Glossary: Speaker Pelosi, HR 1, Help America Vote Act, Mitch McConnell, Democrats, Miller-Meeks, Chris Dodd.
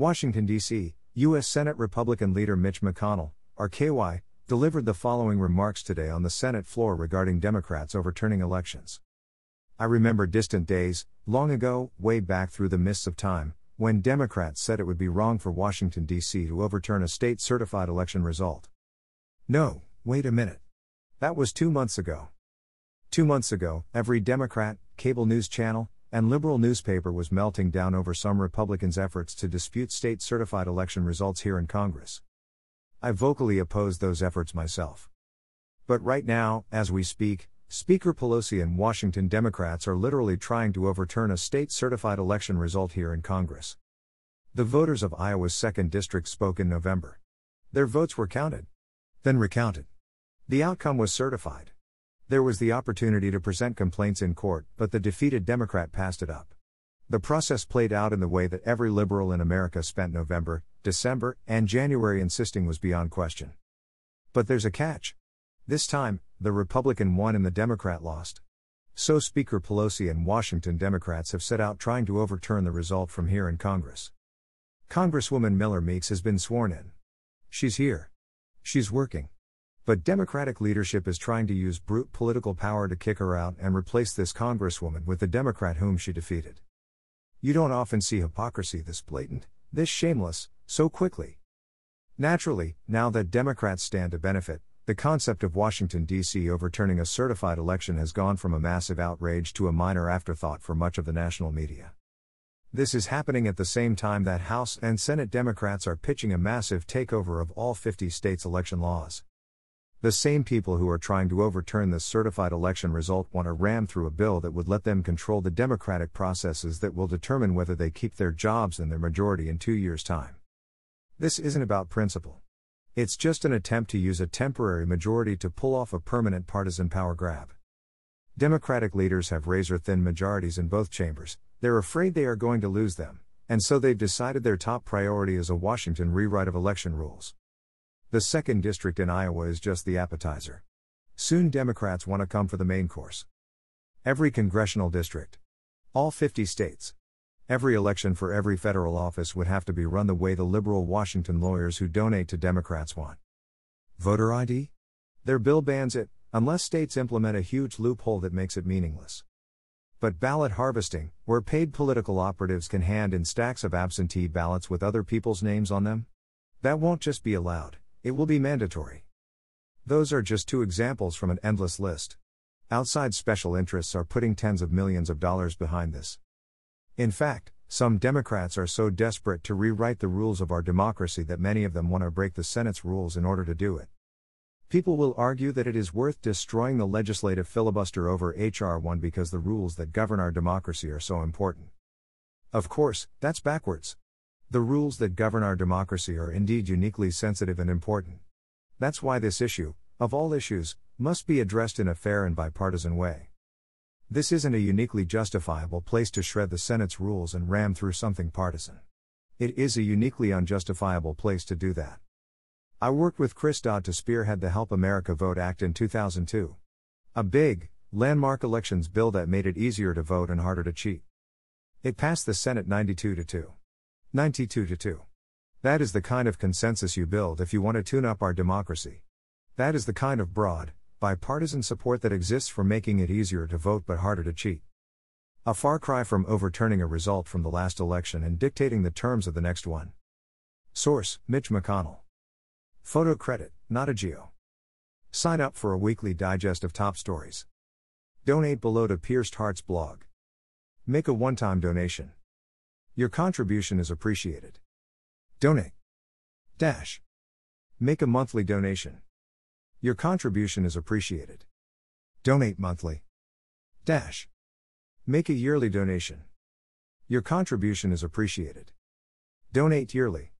Washington, D.C., U.S. Senate Republican leader Mitch McConnell, RKY, delivered the following remarks today on the Senate floor regarding Democrats overturning elections. I remember distant days, long ago, way back through the mists of time, when Democrats said it would be wrong for Washington, D.C. to overturn a state-certified election result. No, wait a minute. That was 2 months ago. 2 months ago, every Democrat, cable news channel, and liberal newspaper was melting down over some Republicans' efforts to dispute state-certified election results here in Congress. I vocally opposed those efforts myself. But right now, as we speak, Speaker Pelosi and Washington Democrats are literally trying to overturn a state-certified election result here in Congress. The voters of Iowa's 2nd District spoke in November. Their votes were counted, then recounted. The outcome was certified. There was the opportunity to present complaints in court, but the defeated Democrat passed it up. The process played out in the way that every liberal in America spent November, December, and January insisting was beyond question. But there's a catch. This time, the Republican won and the Democrat lost. So Speaker Pelosi and Washington Democrats have set out trying to overturn the result from here in Congress. Congresswoman Miller-Meeks has been sworn in. She's here. She's working. But Democratic leadership is trying to use brute political power to kick her out and replace this Congresswoman with the Democrat whom she defeated. You don't often see hypocrisy this blatant, this shameless, so quickly. Naturally, now that Democrats stand to benefit, the concept of Washington, D.C. overturning a certified election has gone from a massive outrage to a minor afterthought for much of the national media. This is happening at the same time that House and Senate Democrats are pitching a massive takeover of all 50 states' election laws. The same people who are trying to overturn this certified election result want to ram through a bill that would let them control the democratic processes that will determine whether they keep their jobs and their majority in 2 years' time. This isn't about principle. It's just an attempt to use a temporary majority to pull off a permanent partisan power grab. Democratic leaders have razor-thin majorities in both chambers, they're afraid they are going to lose them, and so they've decided their top priority is a Washington rewrite of election rules. The 2nd District in Iowa is just the appetizer. Soon Democrats want to come for the main course. Every congressional district. All 50 states. Every election for every federal office would have to be run the way the liberal Washington lawyers who donate to Democrats want. Voter ID? Their bill bans it, unless states implement a huge loophole that makes it meaningless. But ballot harvesting, where paid political operatives can hand in stacks of absentee ballots with other people's names on them? That won't just be allowed, it will be mandatory. Those are just two examples from an endless list. Outside special interests are putting tens of millions of dollars behind this. In fact, some Democrats are so desperate to rewrite the rules of our democracy that many of them want to break the Senate's rules in order to do it. People will argue that it is worth destroying the legislative filibuster over HR 1 because the rules that govern our democracy are so important. Of course, that's backwards. The rules that govern our democracy are indeed uniquely sensitive and important. That's why this issue, of all issues, must be addressed in a fair and bipartisan way. This isn't a uniquely justifiable place to shred the Senate's rules and ram through something partisan. It is a uniquely unjustifiable place to do that. I worked with Chris Dodd to spearhead the Help America Vote Act in 2002. A big, landmark elections bill that made it easier to vote and harder to cheat. It passed the Senate 92-2. 92-2. That is the kind of consensus you build if you want to tune up our democracy. That is the kind of broad, bipartisan support that exists for making it easier to vote but harder to cheat. A far cry from overturning a result from the last election and dictating the terms of the next one. Source, Mitch McConnell. Photo credit, not a geo. Sign up for a weekly digest of top stories. Donate below to Pierced Heart's blog. Make a one-time donation. Your contribution is appreciated. Donate. Dash. Make a monthly donation. Your contribution is appreciated. Donate monthly. Dash. Make a yearly donation. Your contribution is appreciated. Donate yearly.